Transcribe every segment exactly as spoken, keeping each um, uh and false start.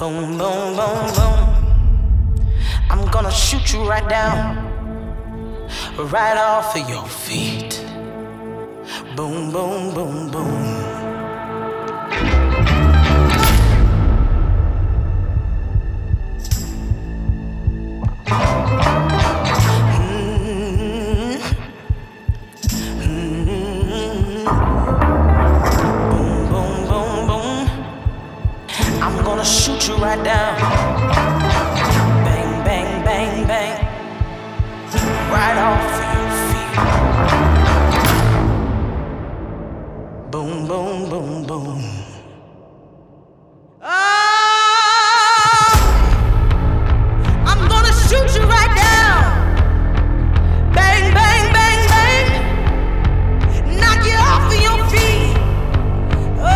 Boom, boom, boom, boom. I'm gonna shoot you right down, right off of your feet. Boom, boom, boom, boom. Right down, bang, bang, bang, bang, right off your feet. Boom, boom, boom, boom. Oh, I'm gonna shoot you right down, bang, bang, bang, bang, knock you off of your feet. Oh.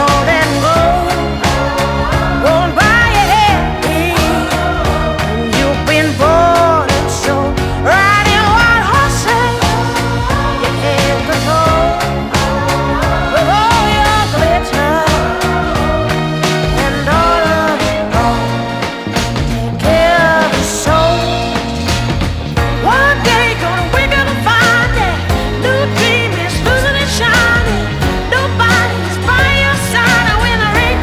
Nobody is by your side when the rain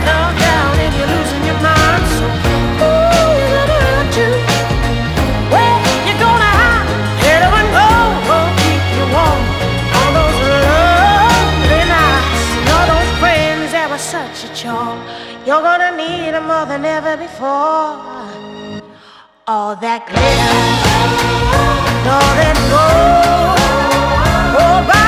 got your charm. You're gonna need it more than ever before. All that glitter, all that gold. Oh, bye.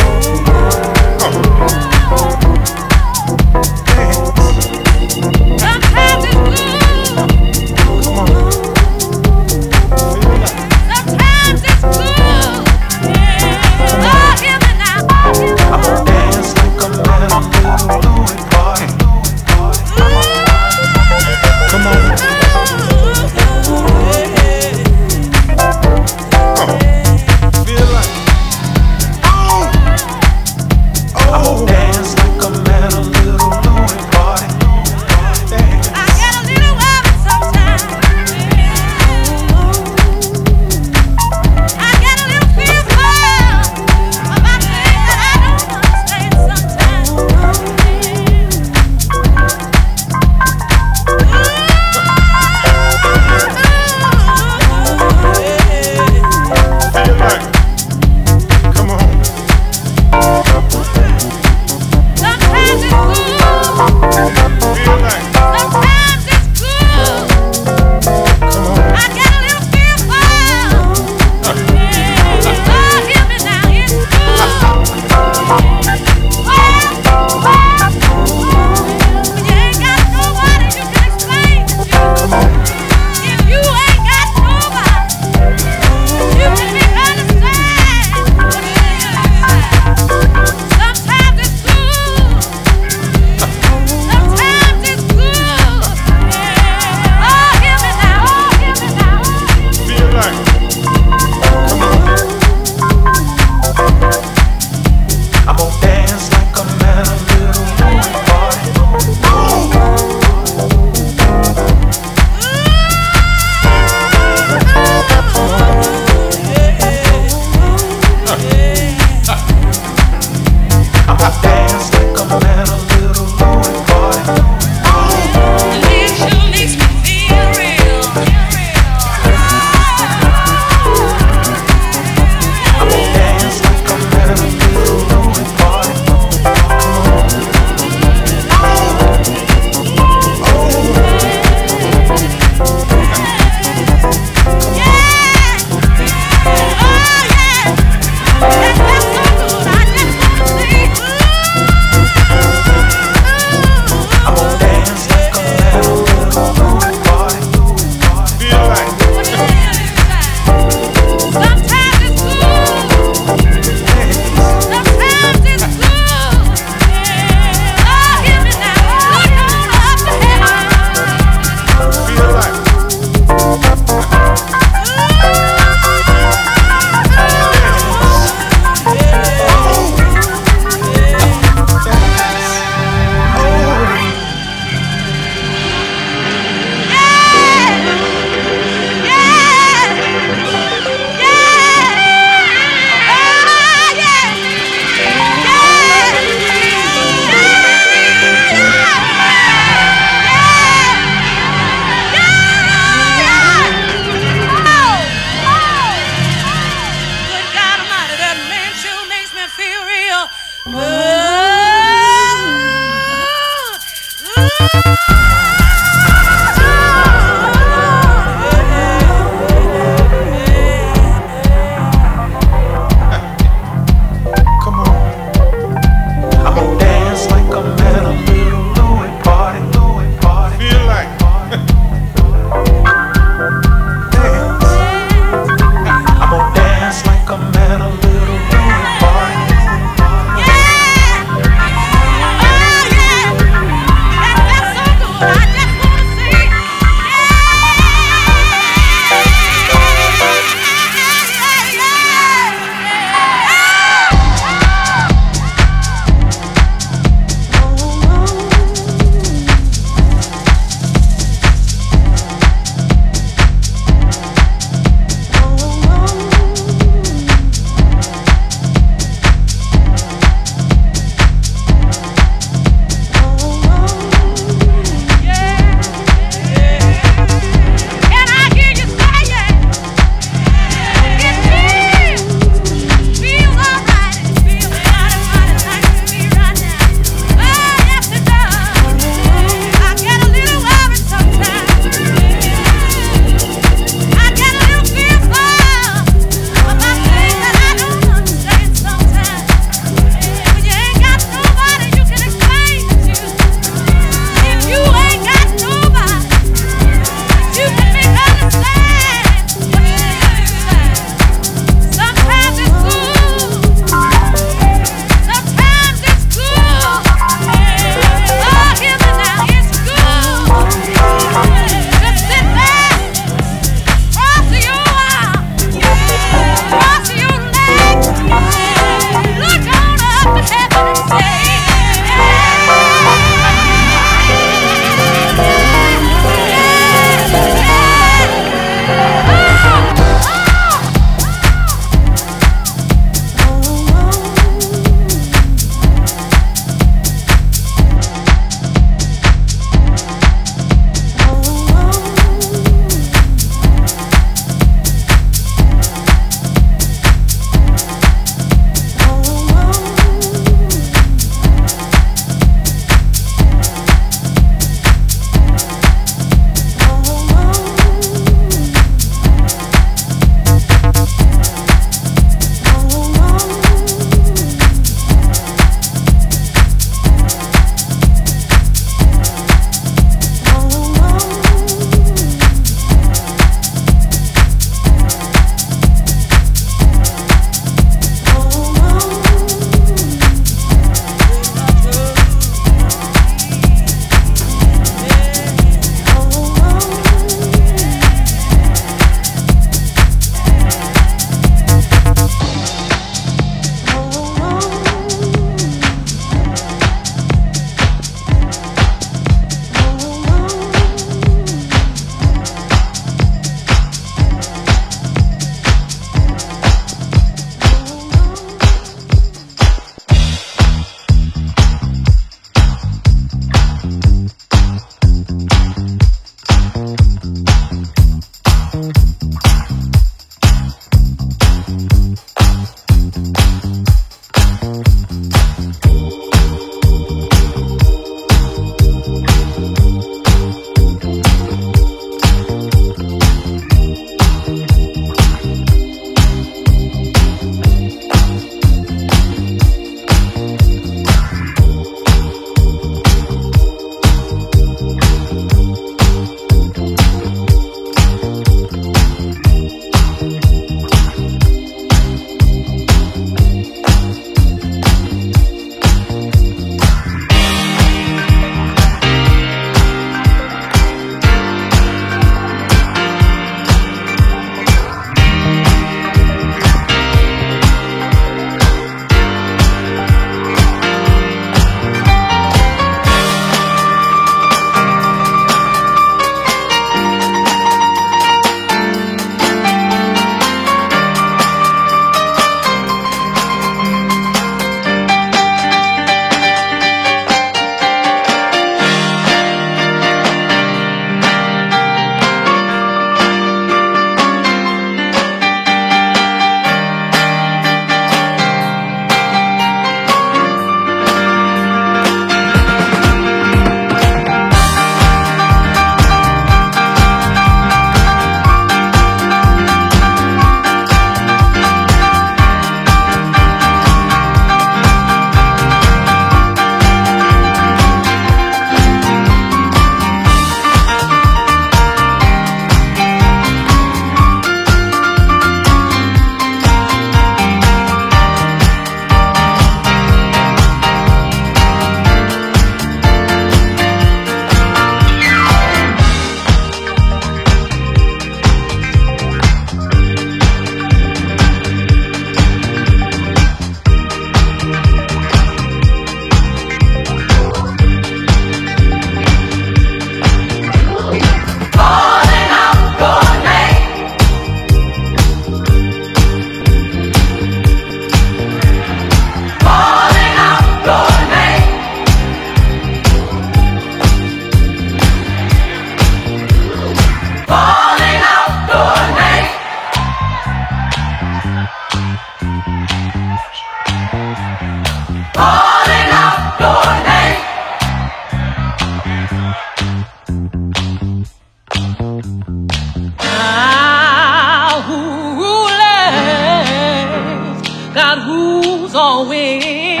going.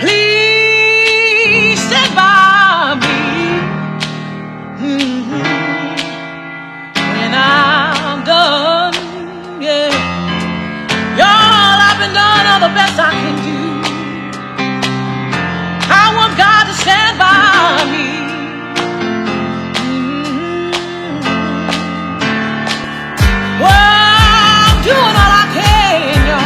Please stand by me mm-hmm. when I'm done. Yeah, y'all, I've been done all the best I can do. I want God to stand by me. Mm-hmm. Well, I'm doing all I can. Do it.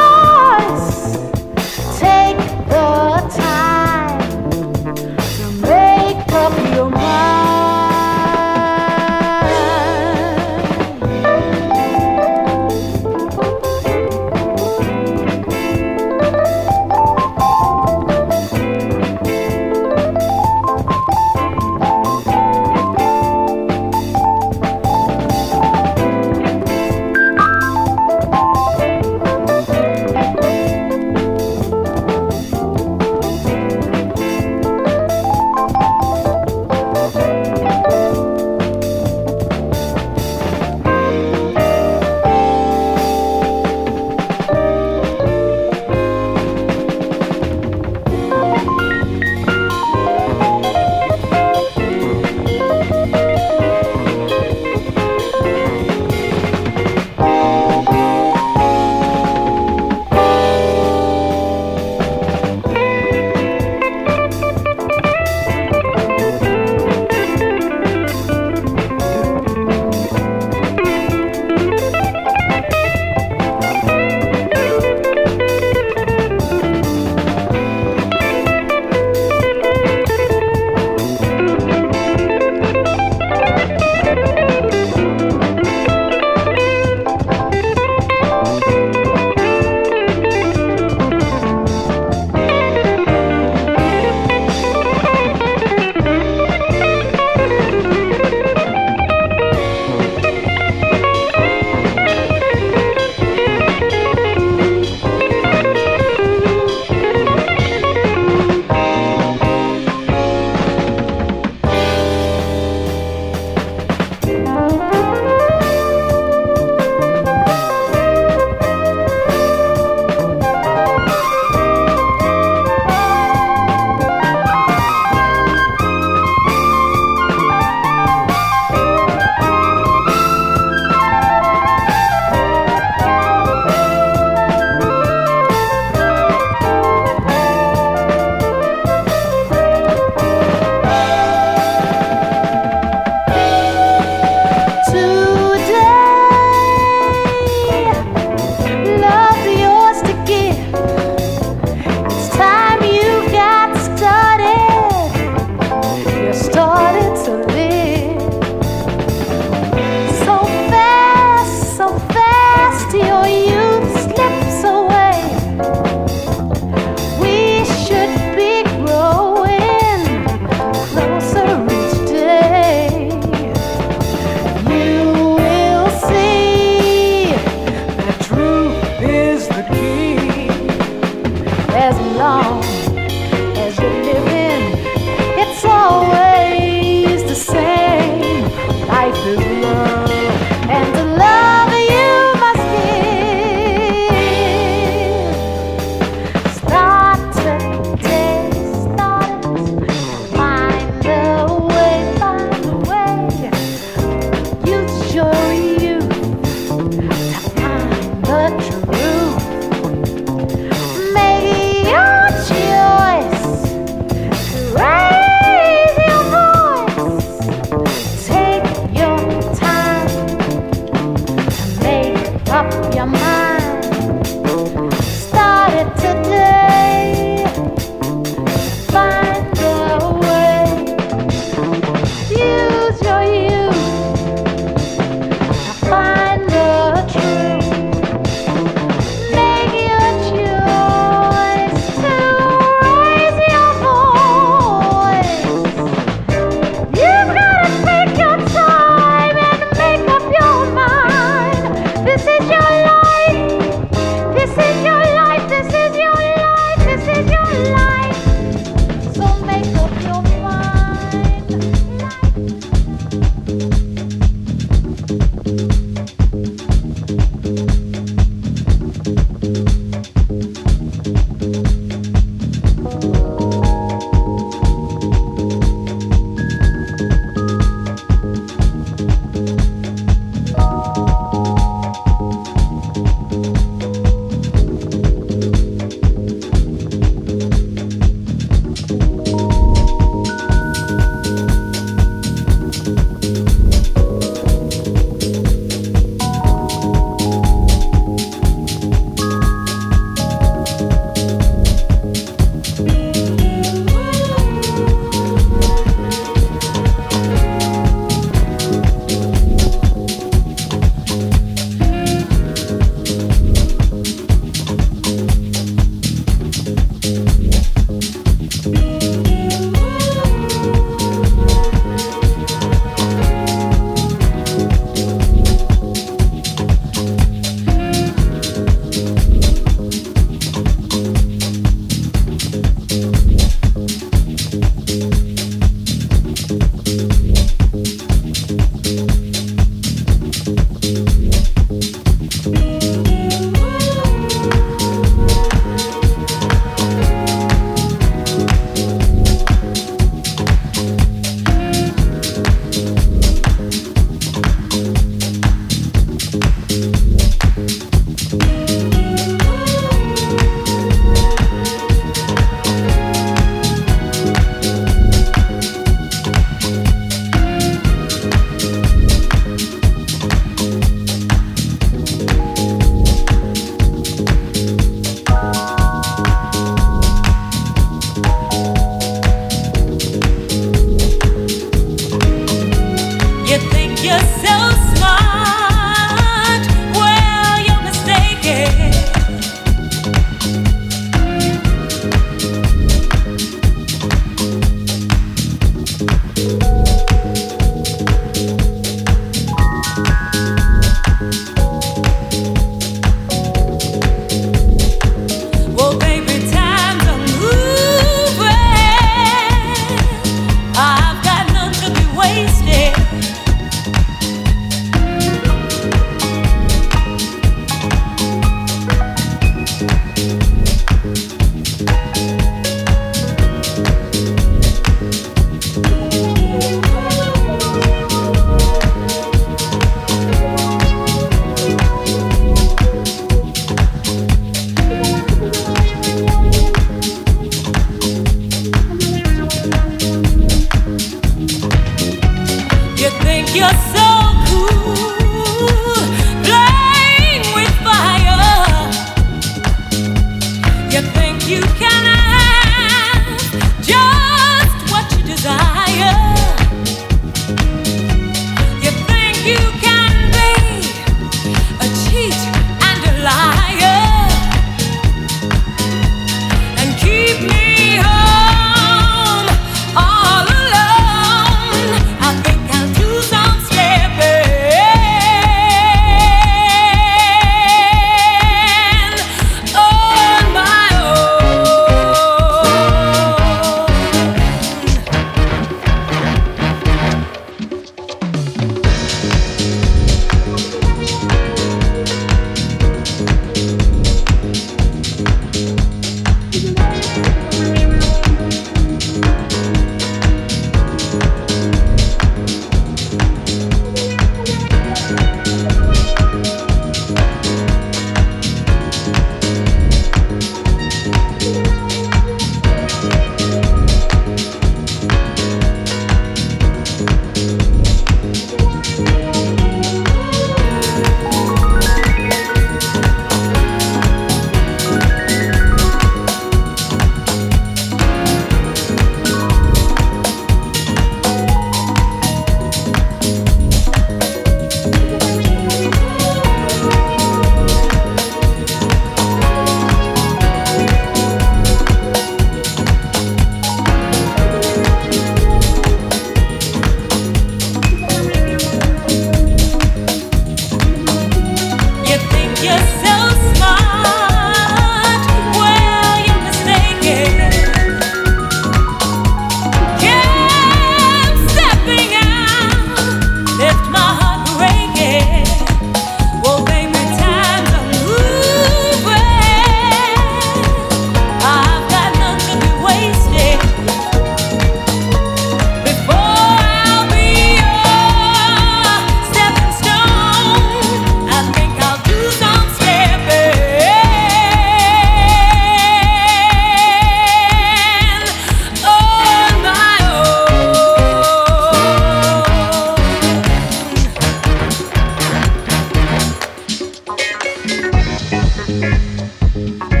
We'll be right back.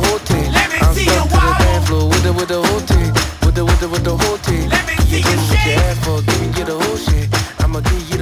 the whole team. Let me I'm see you wild. Dance floor with the with the whole team. With the with the with the whole team. Let me see you shake. Give me your ass for, give me your whole shit. I'ma give you.